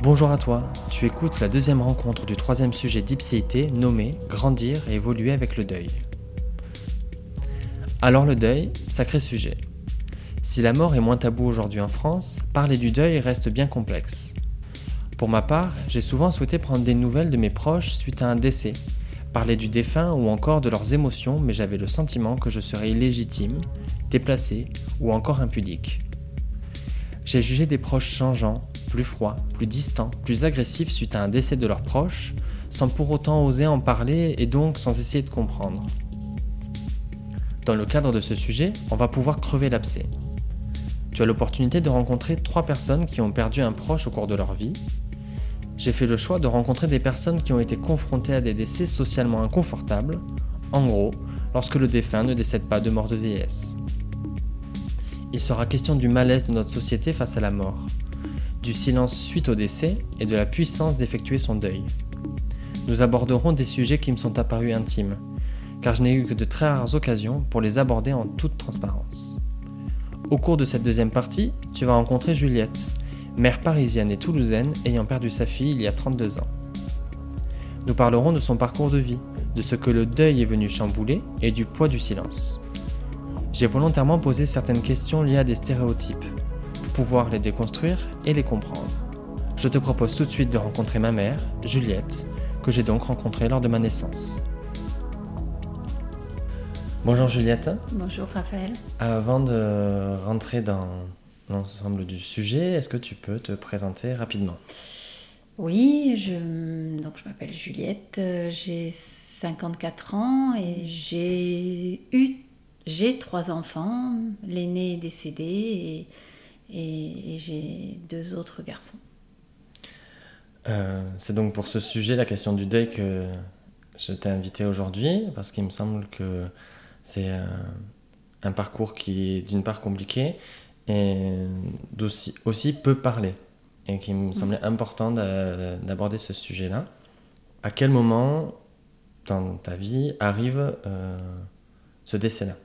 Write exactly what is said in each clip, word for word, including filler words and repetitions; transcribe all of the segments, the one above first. Bonjour à toi, tu écoutes la deuxième rencontre du troisième sujet d'I P C I T nommé « Grandir et évoluer avec le deuil ». Alors le deuil, sacré sujet. Si la mort est moins taboue aujourd'hui en France, parler du deuil reste bien complexe. Pour ma part, j'ai souvent souhaité prendre des nouvelles de mes proches suite à un décès, parler du défunt ou encore de leurs émotions, mais j'avais le sentiment que je serais illégitime, déplacé ou encore impudique. J'ai jugé des proches changeants, plus froids, plus distants, plus agressifs suite à un décès de leurs proches, sans pour autant oser en parler et donc sans essayer de comprendre. Dans le cadre de ce sujet, on va pouvoir crever l'abcès. Tu as l'opportunité de rencontrer trois personnes qui ont perdu un proche au cours de leur vie. J'ai fait le choix de rencontrer des personnes qui ont été confrontées à des décès socialement inconfortables, en gros, lorsque le défunt ne décède pas de mort de vieillesse. Il sera question du malaise de notre société face à la mort, du silence suite au décès et de la puissance d'effectuer son deuil. Nous aborderons des sujets qui me sont apparus intimes, car je n'ai eu que de très rares occasions pour les aborder en toute transparence. Au cours de cette deuxième partie, tu vas rencontrer Juliette, mère parisienne et toulousaine ayant perdu sa fille il y a trente-deux ans. Nous parlerons de son parcours de vie, de ce que le deuil est venu chambouler et du poids du silence. J'ai volontairement posé certaines questions liées à des stéréotypes, pour pouvoir les déconstruire et les comprendre. Je te propose tout de suite de rencontrer ma mère, Juliette, que j'ai donc rencontrée lors de ma naissance. Bonjour Juliette. Bonjour Raphaël. Avant de rentrer dans l'ensemble du sujet, est-ce que tu peux te présenter rapidement ? Oui, je, donc je m'appelle Juliette, j'ai cinquante-quatre ans et j'ai eu J'ai trois enfants, l'aîné est décédé et, et, et j'ai deux autres garçons. Euh, c'est donc pour ce sujet, la question du deuil, que je t'ai invité aujourd'hui, parce qu'il me semble que c'est euh, un parcours qui est d'une part compliqué et d'aussi, aussi peu parlé, et qu'il me semblait mmh. important d'a, d'aborder ce sujet-là. À quel moment dans ta vie arrive euh, ce décès-là ?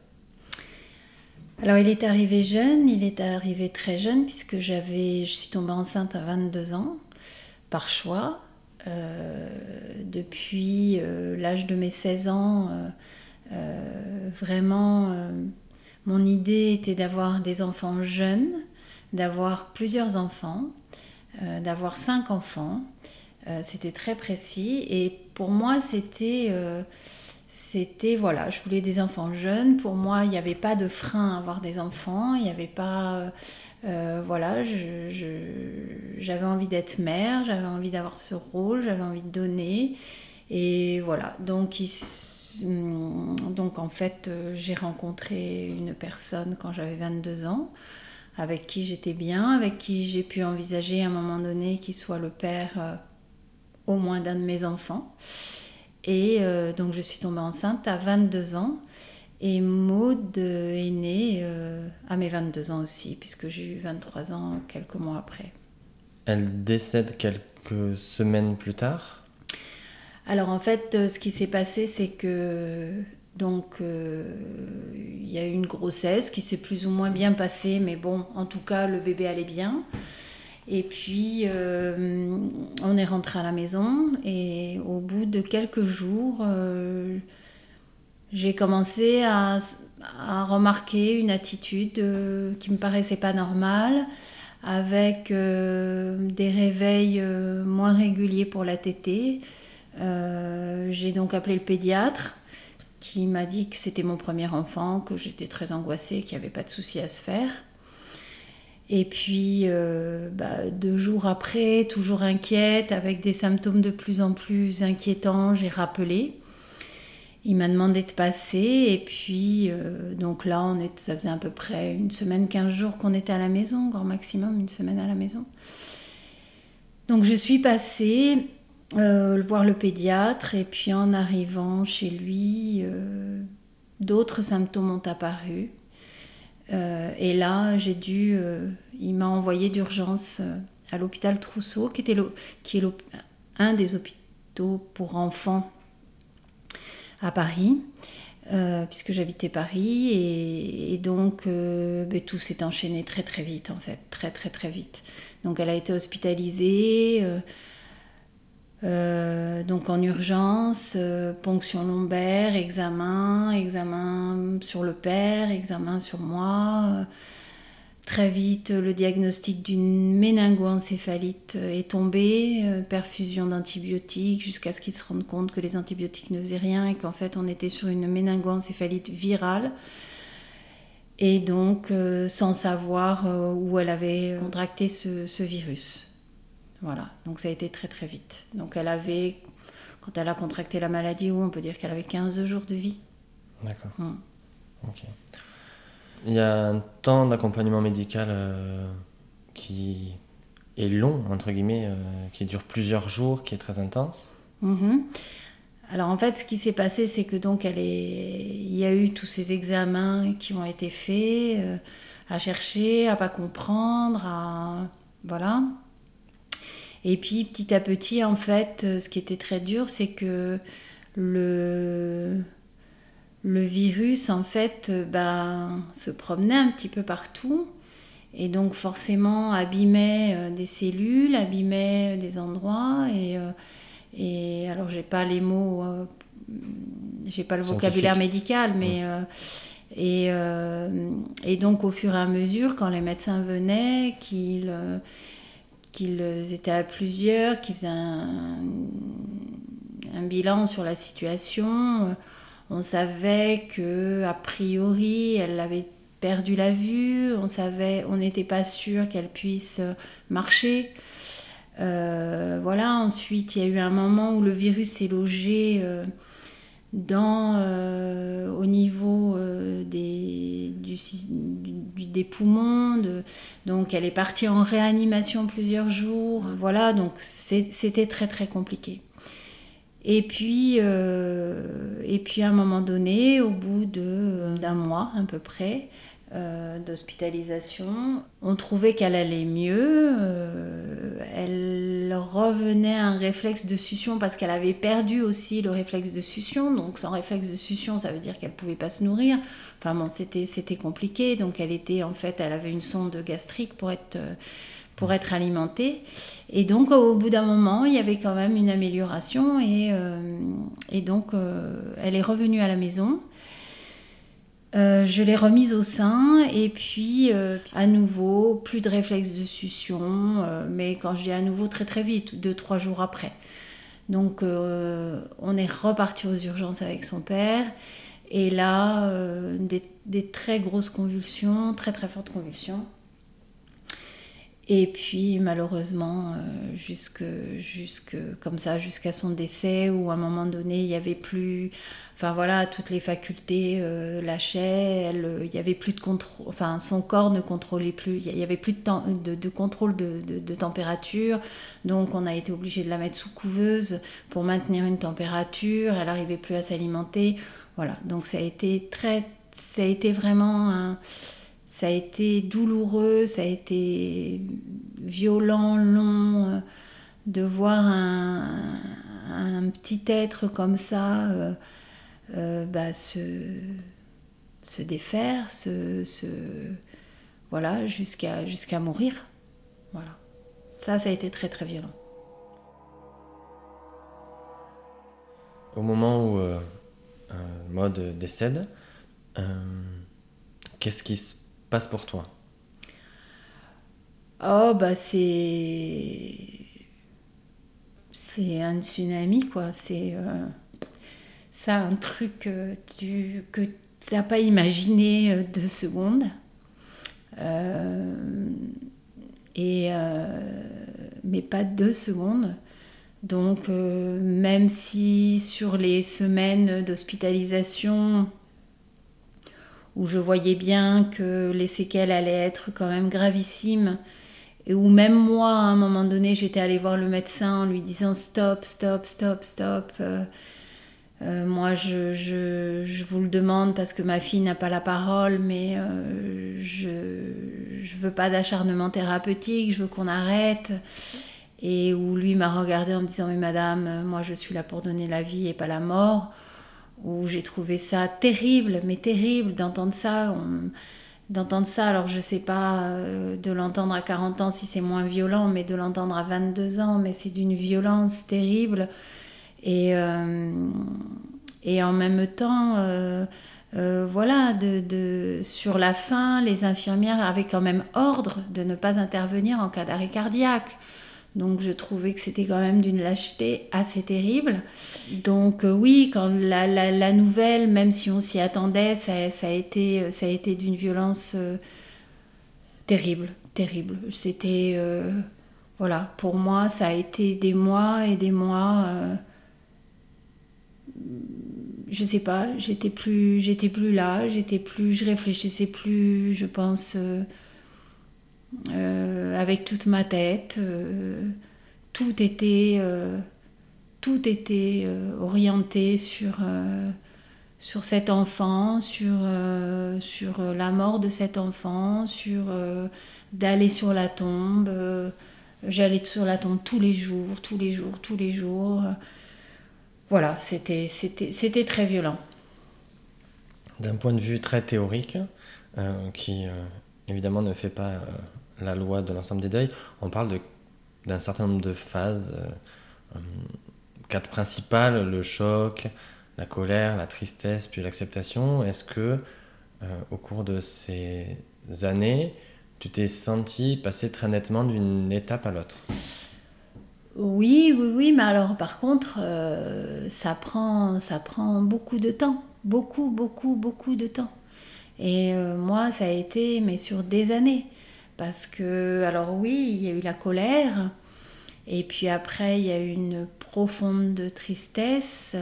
Alors, il est arrivé jeune, il est arrivé très jeune, puisque j'avais, je suis tombée enceinte à vingt-deux ans, par choix. Euh, depuis euh, l'âge de mes seize ans, euh, euh, vraiment, euh, mon idée était d'avoir des enfants jeunes, d'avoir plusieurs enfants, euh, d'avoir cinq enfants. Euh, c'était très précis. Et pour moi, c'était... Euh, C'était, voilà, je voulais des enfants jeunes. Pour moi, il n'y avait pas de frein à avoir des enfants. Il n'y avait pas... Euh, voilà, je, je, j'avais envie d'être mère, j'avais envie d'avoir ce rôle, j'avais envie de donner. Et voilà, donc, il, donc en fait, j'ai rencontré une personne quand j'avais vingt-deux ans, avec qui j'étais bien, avec qui j'ai pu envisager à un moment donné qu'il soit le père euh, au moins d'un de mes enfants. Et euh, donc, je suis tombée enceinte à vingt-deux ans. Et Maud est née euh, à mes vingt-deux ans aussi, puisque j'ai eu vingt-trois ans quelques mois après. Elle décède quelques semaines plus tard ? Alors, en fait, ce qui s'est passé, c'est que... Donc, euh, il y a eu une grossesse qui s'est plus ou moins bien passée. Mais bon, en tout cas, le bébé allait bien. Et puis, euh, on est rentré à la maison et au bout de quelques jours, euh, j'ai commencé à, à remarquer une attitude euh, qui me paraissait pas normale, avec euh, des réveils euh, moins réguliers pour la tétée. Euh, j'ai donc appelé le pédiatre qui m'a dit que c'était mon premier enfant, que j'étais très angoissée, qu'il n'y avait pas de souci à se faire. Et puis, euh, bah, deux jours après, toujours inquiète, avec des symptômes de plus en plus inquiétants, j'ai rappelé. Il m'a demandé de passer. Et puis, euh, donc là, on est, ça faisait à peu près une semaine, quinze jours qu'on était à la maison, grand maximum, une semaine à la maison. Donc, je suis passée euh, voir le pédiatre. Et puis, en arrivant chez lui, euh, d'autres symptômes ont apparu. Euh, et là, j'ai dû, euh, il m'a envoyé d'urgence euh, à l'hôpital Trousseau, qui, était le, qui est le, un des hôpitaux pour enfants à Paris, euh, puisque j'habitais Paris, et, et donc euh, ben, tout s'est enchaîné très très vite en fait, très très très vite. Donc elle a été hospitalisée, euh, euh, donc en urgence, euh, ponction lombaire, examen, examen sur le père, examen sur moi... Euh, Très vite, le diagnostic d'une méningoencéphalite est tombé, perfusion d'antibiotiques, jusqu'à ce qu'ils se rendent compte que les antibiotiques ne faisaient rien et qu'en fait on était sur une méningoencéphalite virale. Et donc euh, sans savoir euh, où elle avait contracté ce, ce virus. Voilà, donc ça a été très très vite. Donc elle avait, quand elle a contracté la maladie, on peut dire qu'elle avait quinze jours de vie. D'accord. Hum. Ok. Il y a un temps d'accompagnement médical euh, qui est long, entre guillemets, euh, qui dure plusieurs jours, qui est très intense. Mmh. Alors en fait, ce qui s'est passé, c'est que donc elle est... il y a eu tous ces examens qui ont été faits, euh, à chercher, à pas comprendre, à... voilà. Et puis petit à petit, en fait, ce qui était très dur, c'est que le... Le virus, en fait, ben, se promenait un petit peu partout et donc forcément abîmait des cellules, abîmait des endroits. Et, et alors, j'ai pas les mots, euh, j'ai pas le vocabulaire médical, mais. Ouais. Euh, et, euh, et donc, au fur et à mesure, quand les médecins venaient, qu'ils, euh, qu'ils étaient à plusieurs, qu'ils faisaient un, un bilan sur la situation. Euh, On savait que, a priori, elle avait perdu la vue. On savait, on n'était pas sûr qu'elle puisse marcher. Euh, voilà. Ensuite, il y a eu un moment où le virus s'est logé euh, dans, euh, au niveau euh, des, du, du, des poumons. De, donc, elle est partie en réanimation plusieurs jours. Voilà. Donc, c'est, c'était très très compliqué. Et puis, euh, et puis à un moment donné, au bout de, d'un mois à peu près euh, d'hospitalisation, on trouvait qu'elle allait mieux. Euh, elle revenait à un réflexe de succion parce qu'elle avait perdu aussi le réflexe de succion. Donc sans réflexe de succion, ça veut dire qu'elle ne pouvait pas se nourrir. Enfin bon, c'était, c'était compliqué. Donc elle était en fait, elle avait une sonde gastrique pour être... Euh, pour être alimentée. Et donc, au bout d'un moment, il y avait quand même une amélioration. Et, euh, et donc, euh, elle est revenue à la maison. Euh, je l'ai remise au sein. Et puis, euh, à nouveau, plus de réflexe de succion. Euh, mais quand je dis à nouveau, très très vite, deux, trois jours après. Donc, euh, on est reparti aux urgences avec son père. Et là, euh, des, des très grosses convulsions, très très fortes convulsions. Et puis malheureusement, euh, jusque, jusque, comme ça, jusqu'à son décès, où à un moment donné, il n'y avait plus... Enfin voilà, toutes les facultés euh, lâchaient, il euh, n'y avait plus de contrôle... Enfin, son corps ne contrôlait plus, il n'y avait plus de, temps, de, de contrôle de, de, de température. Donc on a été obligé de la mettre sous couveuse pour maintenir une température. Elle n'arrivait plus à s'alimenter. Voilà, donc ça a été très... Ça a été vraiment un... Ça a été douloureux, ça a été violent, long, euh, de voir un, un petit être comme ça euh, euh, bah, se, se défaire, se, se, voilà, jusqu'à, jusqu'à mourir. Voilà. Ça, ça a été très très violent. Au moment où euh, euh, Maud décède, euh, qu'est-ce qui se passe pour toi? Oh bah c'est c'est un tsunami quoi, c'est euh... ça un truc euh, tu... que t'as pas imaginé euh, deux secondes euh... et euh... mais pas deux secondes. Donc euh, même si sur les semaines d'hospitalisation où je voyais bien que les séquelles allaient être quand même gravissimes, et où même moi, à un moment donné, j'étais allée voir le médecin en lui disant « Stop, stop, stop, stop, euh, euh, moi je, je, je vous le demande parce que ma fille n'a pas la parole, mais euh, je, je veux pas d'acharnement thérapeutique, je veux qu'on arrête. » Et où lui m'a regardée en me disant « Mais madame, moi je suis là pour donner la vie et pas la mort. » où j'ai trouvé ça terrible, mais terrible d'entendre ça, on... d'entendre ça, alors je sais pas euh, de l'entendre à quarante ans si c'est moins violent, mais de l'entendre à vingt-deux ans, mais c'est d'une violence terrible. Et, euh, et en même temps, euh, euh, voilà, de, de, sur la fin, les infirmières avaient quand même ordre de ne pas intervenir en cas d'arrêt cardiaque. Donc je trouvais que c'était quand même d'une lâcheté assez terrible. Donc euh, oui, quand la, la, la nouvelle, même si on s'y attendait, ça, ça, a, été, ça a été d'une violence euh, terrible, terrible. C'était, euh, voilà, pour moi, ça a été des mois et des mois. Euh, je sais pas, j'étais plus, j'étais plus là, j'étais plus, je réfléchissais plus, je pense. Euh, Euh, avec toute ma tête, euh, tout était, euh, tout était euh, orienté sur, euh, sur cet enfant, sur, euh, sur la mort de cet enfant, sur euh, d'aller sur la tombe. Euh, j'allais sur la tombe tous les jours, tous les jours, tous les jours. Voilà, c'était, c'était, c'était très violent. D'un point de vue très théorique, euh, qui euh, évidemment ne fait pas... Euh... la loi de l'ensemble des deuils, on parle de, d'un certain nombre de phases, euh, quatre principales, le choc, la colère, la tristesse, puis l'acceptation. Est-ce que, euh, au cours de ces années, tu t'es sentie passer très nettement d'une étape à l'autre ? Oui, oui, oui, mais alors par contre, euh, ça prend, ça prend beaucoup de temps, beaucoup, beaucoup, beaucoup de temps. Et euh, moi, ça a été, mais sur des années. Parce que, alors oui, il y a eu la colère, et puis après, il y a eu une profonde tristesse.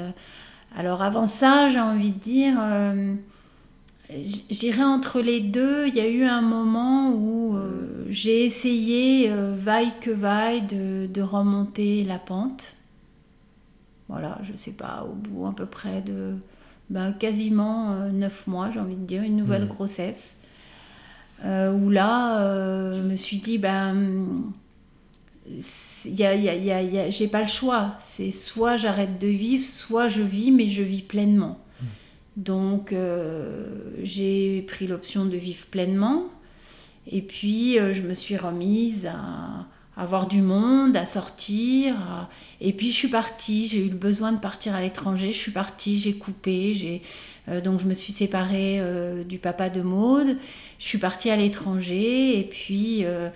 Alors avant ça, j'ai envie de dire, euh, je dirais entre les deux, il y a eu un moment où euh, j'ai essayé, euh, vaille que vaille, de, de remonter la pente. Voilà, je sais pas, au bout à peu près de ben, quasiment euh, neuf mois, j'ai envie de dire, une nouvelle mmh. grossesse. Euh, où là, euh, je me suis dit, ben, y a, y a, y a, y a, j'ai pas le choix. C'est soit j'arrête de vivre, soit je vis, mais je vis pleinement. Mmh. Donc, euh, j'ai pris l'option de vivre pleinement. Et puis, euh, je me suis remise à, à voir du monde, à sortir. À... Et puis, je suis partie. J'ai eu le besoin de partir à l'étranger. Je suis partie, j'ai coupé, j'ai... Donc je me suis séparée euh, du papa de Maud, je suis partie à l'étranger et puis, euh,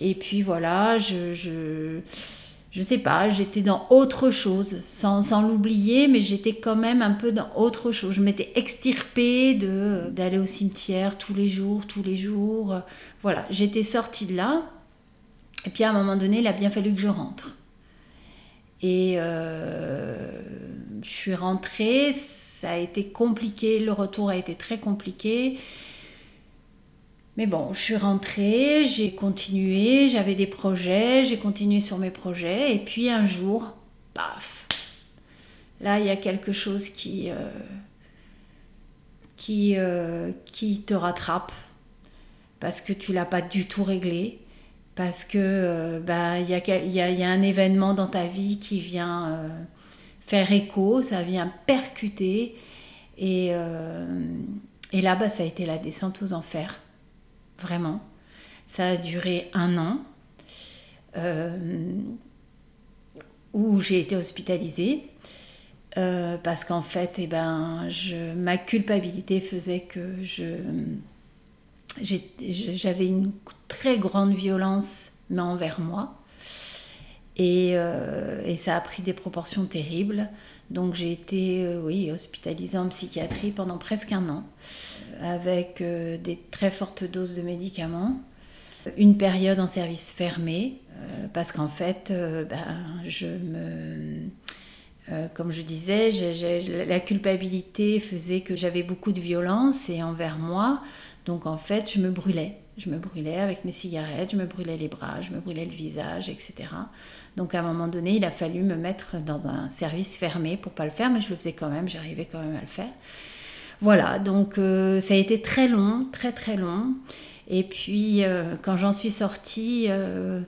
et puis voilà, je, je, je sais pas, j'étais dans autre chose, sans, sans l'oublier, mais j'étais quand même un peu dans autre chose. Je m'étais extirpée de, d'aller au cimetière tous les jours, tous les jours. Voilà, j'étais sortie de là et puis à un moment donné, il a bien fallu que je rentre. Et euh, je suis rentrée... Ça a été compliqué, le retour a été très compliqué. Mais bon, je suis rentrée, j'ai continué, j'avais des projets, j'ai continué sur mes projets. Et puis un jour, paf, là, il y a quelque chose qui, euh, qui, euh, qui te rattrape parce que tu ne l'as pas du tout réglé. Parce que euh, bah, y a, y a, y a un événement dans ta vie qui vient... Euh, faire écho, ça vient percuter. Et, euh, et là, bah, ça a été la descente aux enfers. Vraiment. Ça a duré un an euh, où j'ai été hospitalisée euh, parce qu'en fait, eh ben, je, ma culpabilité faisait que je, j'ai, j'avais une très grande violence, mais envers moi. Et, euh, et ça a pris des proportions terribles. Donc j'ai été euh, oui, hospitalisée en psychiatrie pendant presque un an, avec euh, des très fortes doses de médicaments, une période en service fermé, euh, parce qu'en fait, euh, ben, je me, euh, comme je disais, j'ai, j'ai, la culpabilité faisait que j'avais beaucoup de violence et envers moi, donc en fait je me brûlais. Je me brûlais avec mes cigarettes, je me brûlais les bras, je me brûlais le visage, et cetera. Donc à un moment donné, il a fallu me mettre dans un service fermé pour ne pas le faire, mais je le faisais quand même, j'arrivais quand même à le faire. Voilà, donc euh, ça a été très long, très très long. Et puis euh, quand j'en suis sortie, euh,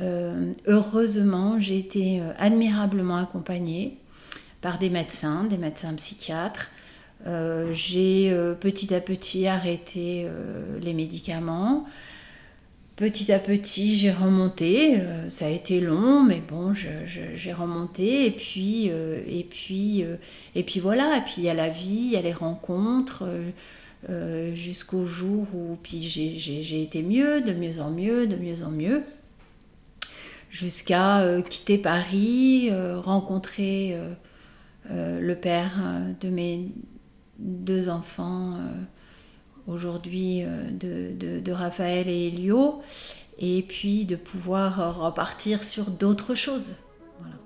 euh, heureusement, j'ai été admirablement accompagnée par des médecins, des médecins psychiatres. Euh, j'ai euh, petit à petit arrêté euh, les médicaments. Petit à petit, j'ai remonté. Euh, ça a été long, mais bon, je, je, j'ai remonté. Et puis, euh, et puis, euh, et puis voilà. Et puis il y a la vie, il y a les rencontres, euh, euh, jusqu'au jour où puis j'ai, j'ai, j'ai été mieux, de mieux en mieux, de mieux en mieux, jusqu'à euh, quitter Paris, euh, rencontrer euh, euh, le père euh, de mes deux enfants. Euh, aujourd'hui de, de, de Raphaël et Elio, et puis de pouvoir repartir sur d'autres choses. Voilà.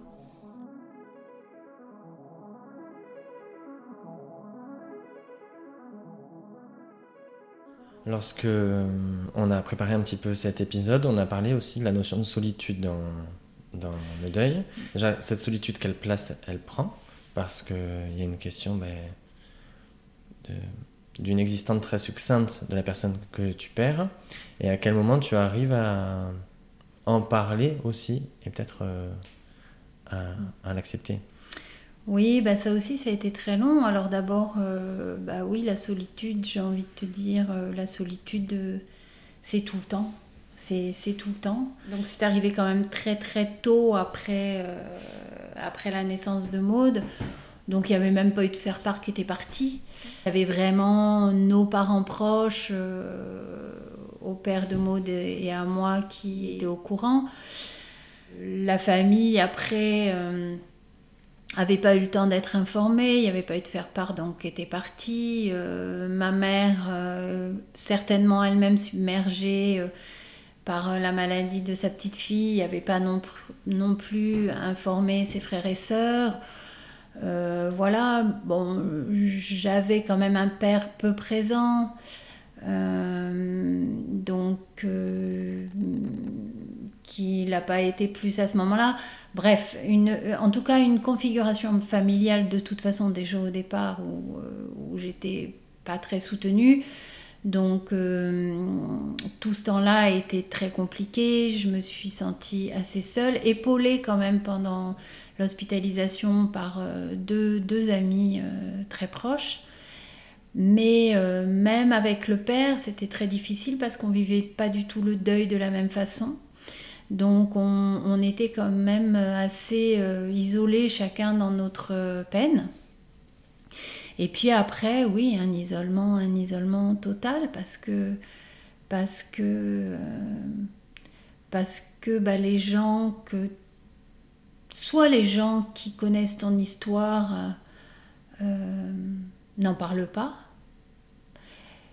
Lorsque on a préparé un petit peu cet épisode, on a parlé aussi de la notion de solitude dans, dans le deuil. Déjà, cette solitude, quelle place elle prend ? Parce qu'il y a une question ben, de... d'une existence très succincte de la personne que tu perds, et à quel moment tu arrives à en parler aussi et peut-être euh, à, à l'accepter. Oui, bah ça aussi ça a été très long. Alors d'abord, euh, bah oui, la solitude, j'ai envie de te dire, euh, la solitude, euh, c'est tout le temps, c'est, c'est tout le temps. Donc c'est arrivé quand même très très tôt après, euh, après la naissance de Maud. Donc il n'y avait même pas eu de faire-part qui était parti. Il y avait vraiment nos parents proches, euh, au père de Maud et à moi, qui étaient au courant. La famille, après, n'avait euh, pas eu le temps d'être informée, il n'y avait pas eu de faire-part, donc était partie. Euh, ma mère, euh, certainement elle-même submergée euh, par la maladie de sa petite fille, n'avait pas non, non plus informé ses frères et sœurs. Euh, voilà, bon, j'avais quand même un père peu présent, euh, donc euh, qui n'a pas été plus à ce moment-là. Bref, une, en tout cas, une configuration familiale de toute façon déjà au départ où, où j'étais pas très soutenue. Donc euh, tout ce temps-là a été très compliqué, je me suis sentie assez seule, épaulée quand même pendant l'hospitalisation par euh, deux, deux amis euh, très proches. Mais euh, même avec le père, c'était très difficile parce qu'on ne vivait pas du tout le deuil de la même façon. Donc on, on était quand même assez euh, isolés chacun dans notre euh, peine. Et puis après, oui, un isolement, un isolement total parce que, parce que, euh, parce que bah, les gens que, soit les gens qui connaissent ton histoire euh, n'en parlent pas,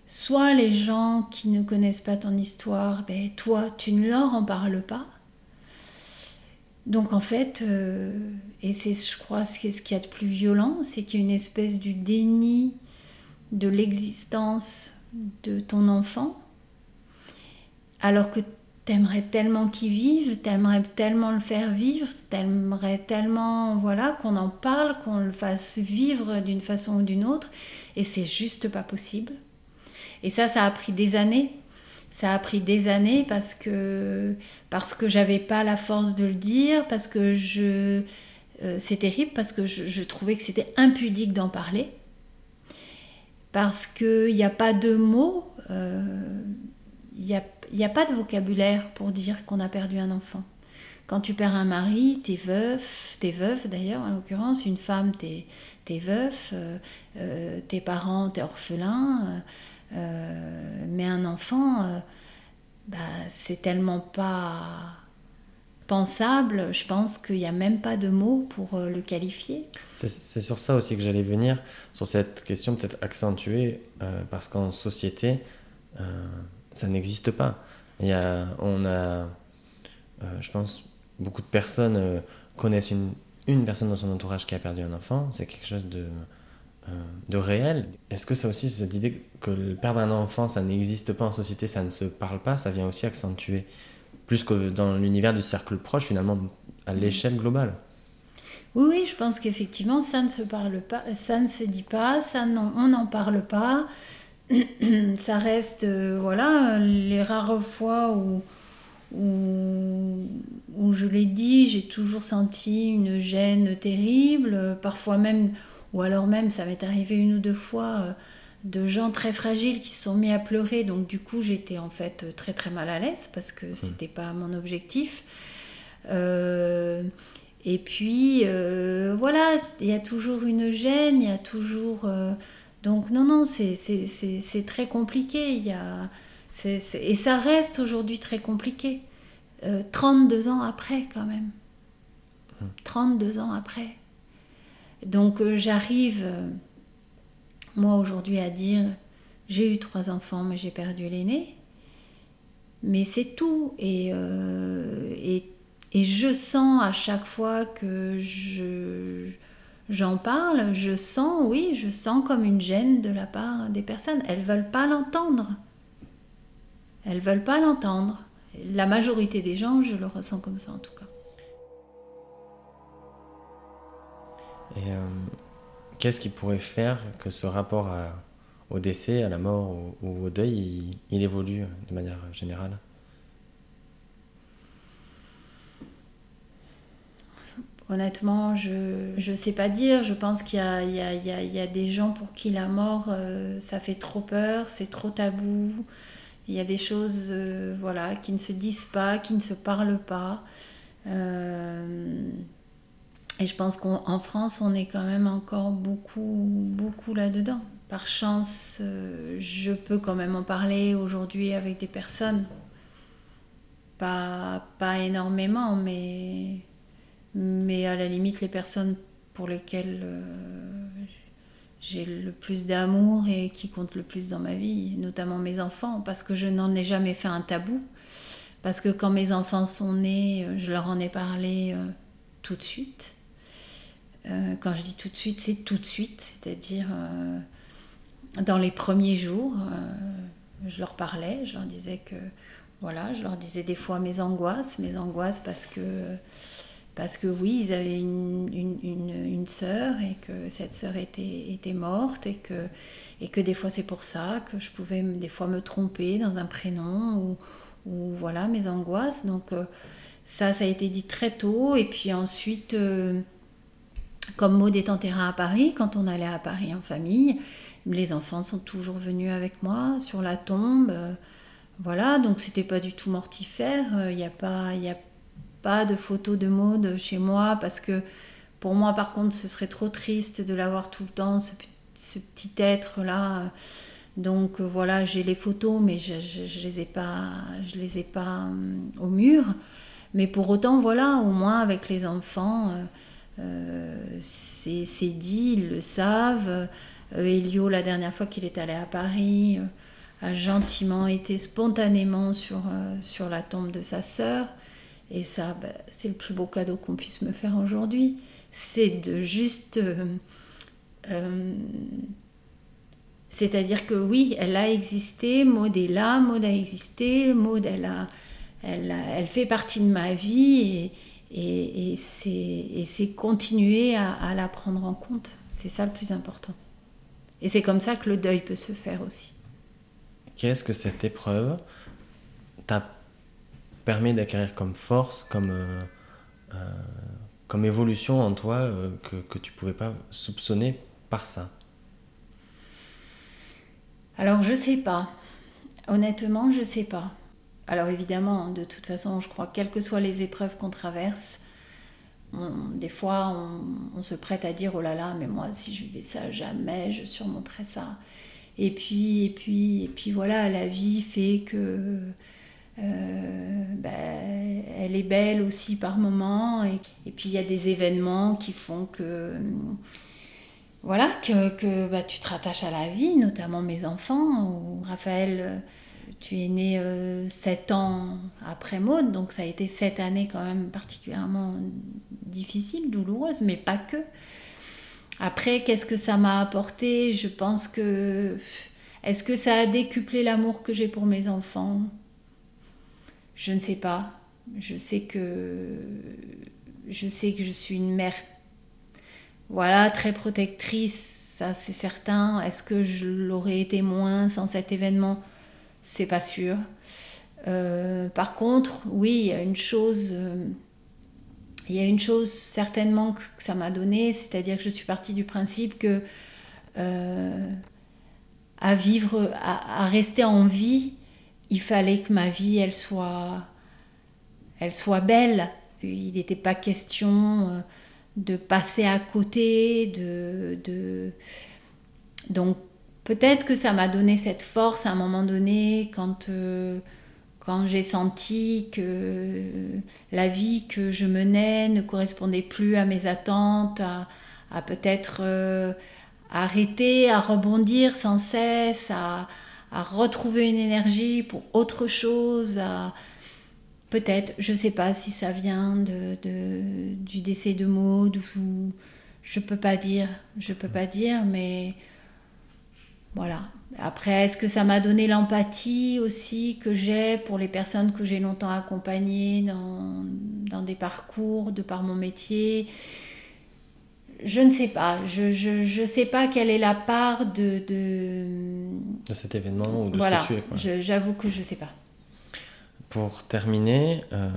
soit les gens qui ne connaissent pas ton histoire, ben, toi, tu ne leur en parles pas. Donc en fait, euh, et c'est, je crois, ce qu'il y a de plus violent, c'est qu'il y a une espèce du déni de l'existence de ton enfant, alors que t'aimerais tellement qu'il vive, t'aimerais tellement le faire vivre, t'aimerais tellement, voilà, qu'on en parle, qu'on le fasse vivre d'une façon ou d'une autre, et c'est juste pas possible. Et ça, ça a pris des années. Ça a pris des années parce que parce que j'avais pas la force de le dire, parce que je euh, c'est terrible parce que je, je trouvais que c'était impudique d'en parler, parce que il y a pas de mots, il euh, y a Il n'y a pas de vocabulaire pour dire qu'on a perdu un enfant. Quand tu perds un mari, t'es veuf, t'es veuf d'ailleurs en l'occurrence, une femme, t'es, t'es veuf, euh, euh, tes parents, t'es orphelin, euh, mais un enfant, euh, bah, c'est tellement pas pensable, je pense qu'il n'y a même pas de mots pour euh, le qualifier. C'est, c'est sur ça aussi que j'allais venir, sur cette question peut-être accentuée, euh, parce qu'en société... Euh... ça n'existe pas. Il y a, on a, euh, je pense, beaucoup de personnes euh, connaissent une, une personne dans son entourage qui a perdu un enfant. C'est quelque chose de, euh, de réel. Est-ce que ça aussi, cette idée que perdre un enfant, ça n'existe pas en société, ça ne se parle pas, ça vient aussi accentuer plus que dans l'univers du cercle proche, finalement, à l'échelle globale. Oui, oui, je pense qu'effectivement, ça ne se parle pas, ça ne se dit pas, ça non, on n'en parle pas. Ça reste, euh, voilà, les rares fois où, où, où je l'ai dit, j'ai toujours senti une gêne terrible, parfois même, ou alors même, ça m'est arrivé une ou deux fois, de gens très fragiles qui se sont mis à pleurer, donc du coup j'étais en fait très très mal à l'aise parce que c'était pas mon objectif. Euh, et puis euh, voilà, il y a toujours une gêne, il y a toujours... Euh, donc non, non, c'est, c'est, c'est, c'est très compliqué, il y a... C'est, c'est, et ça reste aujourd'hui très compliqué, euh, trente-deux ans après quand même, mmh. trente-deux ans après. Donc euh, j'arrive, euh, moi aujourd'hui, à dire, j'ai eu trois enfants mais j'ai perdu l'aîné, mais c'est tout. Et, euh, et, et je sens à chaque fois que je, j'en parle, je sens, oui, je sens comme une gêne de la part des personnes, elles veulent pas l'entendre. Elles ne veulent pas l'entendre. La majorité des gens, je le ressens comme ça en tout cas. Et euh, qu'est-ce qui pourrait faire que ce rapport à, au décès, à la mort ou, ou au deuil, il, il évolue de manière générale ? Honnêtement, je ne sais pas dire. Je pense qu'il y a, il y a, il y a, il y a des gens pour qui la mort, euh, ça fait trop peur, c'est trop tabou. Il y a des choses euh, voilà, qui ne se disent pas, qui ne se parlent pas. Euh, et je pense qu'en France, on est quand même encore beaucoup, beaucoup là-dedans. Par chance, euh, je peux quand même en parler aujourd'hui avec des personnes. Pas, pas énormément, mais, mais à la limite, les personnes pour lesquelles... Euh, j'ai le plus d'amour et qui compte le plus dans ma vie, notamment mes enfants, parce que je n'en ai jamais fait un tabou, parce que quand mes enfants sont nés, je leur en ai parlé euh, tout de suite. Euh, quand je dis tout de suite, c'est tout de suite, c'est-à-dire euh, dans les premiers jours, euh, je leur parlais, je leur disais que, voilà, je leur disais des fois mes angoisses, mes angoisses parce que... Parce que oui, ils avaient une, une, une, une sœur et que cette sœur était, était morte et que, et que des fois c'est pour ça que je pouvais des fois me tromper dans un prénom ou, ou voilà, mes angoisses. Donc ça, ça a été dit très tôt. Et puis ensuite, euh, comme Maud est en terrain à Paris, quand on allait à Paris en famille, les enfants sont toujours venus avec moi sur la tombe. Euh, voilà, donc c'était pas du tout mortifère. Il euh, n'y a pas... Y a pas de photos de Maud chez moi parce que pour moi par contre ce serait trop triste de l'avoir tout le temps, ce, ce petit être là. Donc voilà, j'ai les photos mais je, je, je les ai pas je les ai pas hum, au mur, mais pour autant voilà, au moins avec les enfants euh, euh, c'est, c'est dit, ils le savent. euh, Elio, la dernière fois qu'il est allé à Paris, euh, a gentiment été spontanément sur, euh, sur la tombe de sa sœur. Et ça, bah, c'est le plus beau cadeau qu'on puisse me faire aujourd'hui. C'est de juste... Euh, euh, c'est-à-dire que oui, elle a existé, Maud est là, Maud a existé, Maud, elle, a, elle, a, elle fait partie de ma vie et, et, et, c'est, et c'est continuer à, à la prendre en compte. C'est ça le plus important. Et c'est comme ça que le deuil peut se faire aussi. Qu'est-ce que cette épreuve t'a permet d'acquérir comme force, comme, euh, euh, comme évolution en toi euh, que, que tu ne pouvais pas soupçonner par ça? Alors, je ne sais pas. Honnêtement, je ne sais pas. Alors, évidemment, de toute façon, je crois, quelles que soient les épreuves qu'on traverse, on, des fois, on, on se prête à dire « Oh là là, mais moi, si je vivais ça, jamais, je surmonterais ça. » Et puis, et puis, et puis voilà, la vie fait que... Euh, ben, elle est belle aussi par moments et, et puis il y a des événements qui font que voilà que, que ben, tu te rattaches à la vie, notamment mes enfants. Où, Raphaël, tu es né euh, sept ans après Maud, donc ça a été sept années quand même particulièrement difficiles, douloureuses, mais pas que. Après, qu'est-ce que ça m'a apporté? Je pense que... Est-ce que ça a décuplé l'amour que j'ai pour mes enfants? Je ne sais pas. Je sais que je sais que je suis une mère, voilà, très protectrice, ça c'est certain. Est-ce que je l'aurais été moins sans cet événement? C'est pas sûr. Euh, par contre, oui, il y a une chose, euh, il y a une chose certainement que, que ça m'a donné, c'est-à-dire que je suis partie du principe que euh, à vivre, à, à rester en vie, il fallait que ma vie, elle soit, elle soit belle. Il n'était pas question de passer à côté, de, de... donc peut-être que ça m'a donné cette force à un moment donné quand. Euh, Quand j'ai senti que la vie que je menais ne correspondait plus à mes attentes, à, à peut-être euh, arrêter, à rebondir sans cesse, à, à retrouver une énergie pour autre chose, à, peut-être, je ne sais pas si ça vient de, de, du décès de Maud, ou, je ne peux pas dire, je ne peux pas dire, mais voilà. Après, est-ce que ça m'a donné l'empathie aussi que j'ai pour les personnes que j'ai longtemps accompagnées dans, dans des parcours, de par mon métier? Je ne sais pas. Je je, je sais pas quelle est la part de... De, de cet événement ou de voilà, ce que tu es. Quoi. Je, j'avoue que je ne sais pas. Pour terminer, euh,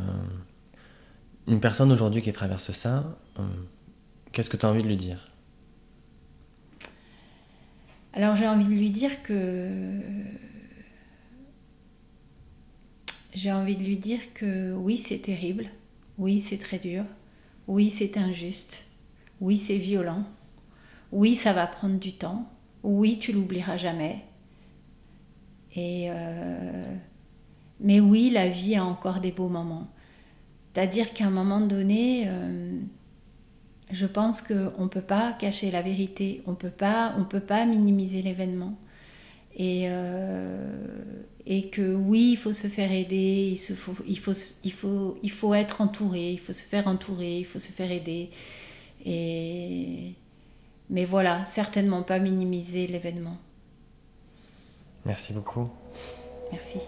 une personne aujourd'hui qui traverse ça, euh, qu'est-ce que tu as envie de lui dire ? Alors j'ai envie de lui dire que j'ai envie de lui dire que oui, c'est terrible, oui, c'est très dur, oui, c'est injuste, oui, c'est violent, oui, ça va prendre du temps, oui, tu l'oublieras jamais. Et euh... mais oui, la vie a encore des beaux moments. C'est-à-dire qu'à un moment donné. Euh... Je pense qu'on ne peut pas cacher la vérité, on ne peut pas minimiser l'événement. Et, euh, et que oui, il faut se faire aider, il, se faut, il, faut, il, faut, il faut être entouré, il faut se faire entourer, il faut se faire aider. Et... Mais voilà, certainement pas minimiser l'événement. Merci beaucoup. Merci.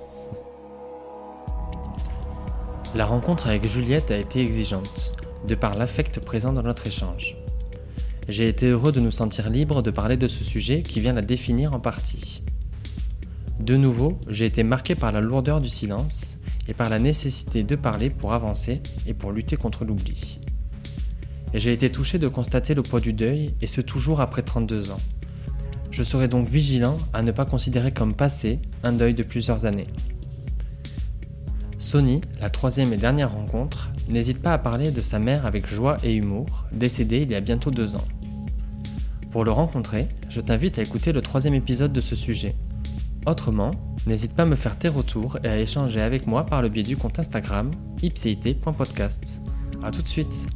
La rencontre avec Juliette a été exigeante, de par l'affect présent dans notre échange. J'ai été heureux de nous sentir libres de parler de ce sujet qui vient la définir en partie. De nouveau, j'ai été marqué par la lourdeur du silence et par la nécessité de parler pour avancer et pour lutter contre l'oubli. Et j'ai été touché de constater le poids du deuil, et ce toujours après trente-deux ans. Je serai donc vigilant à ne pas considérer comme passé un deuil de plusieurs années. Sony, la troisième et dernière rencontre, n'hésite pas à parler de sa mère avec joie et humour, décédée il y a bientôt deux ans. Pour le rencontrer, je t'invite à écouter le troisième épisode de ce sujet. Autrement, n'hésite pas à me faire tes retours et à échanger avec moi par le biais du compte Instagram ipcit point podcast. A tout de suite.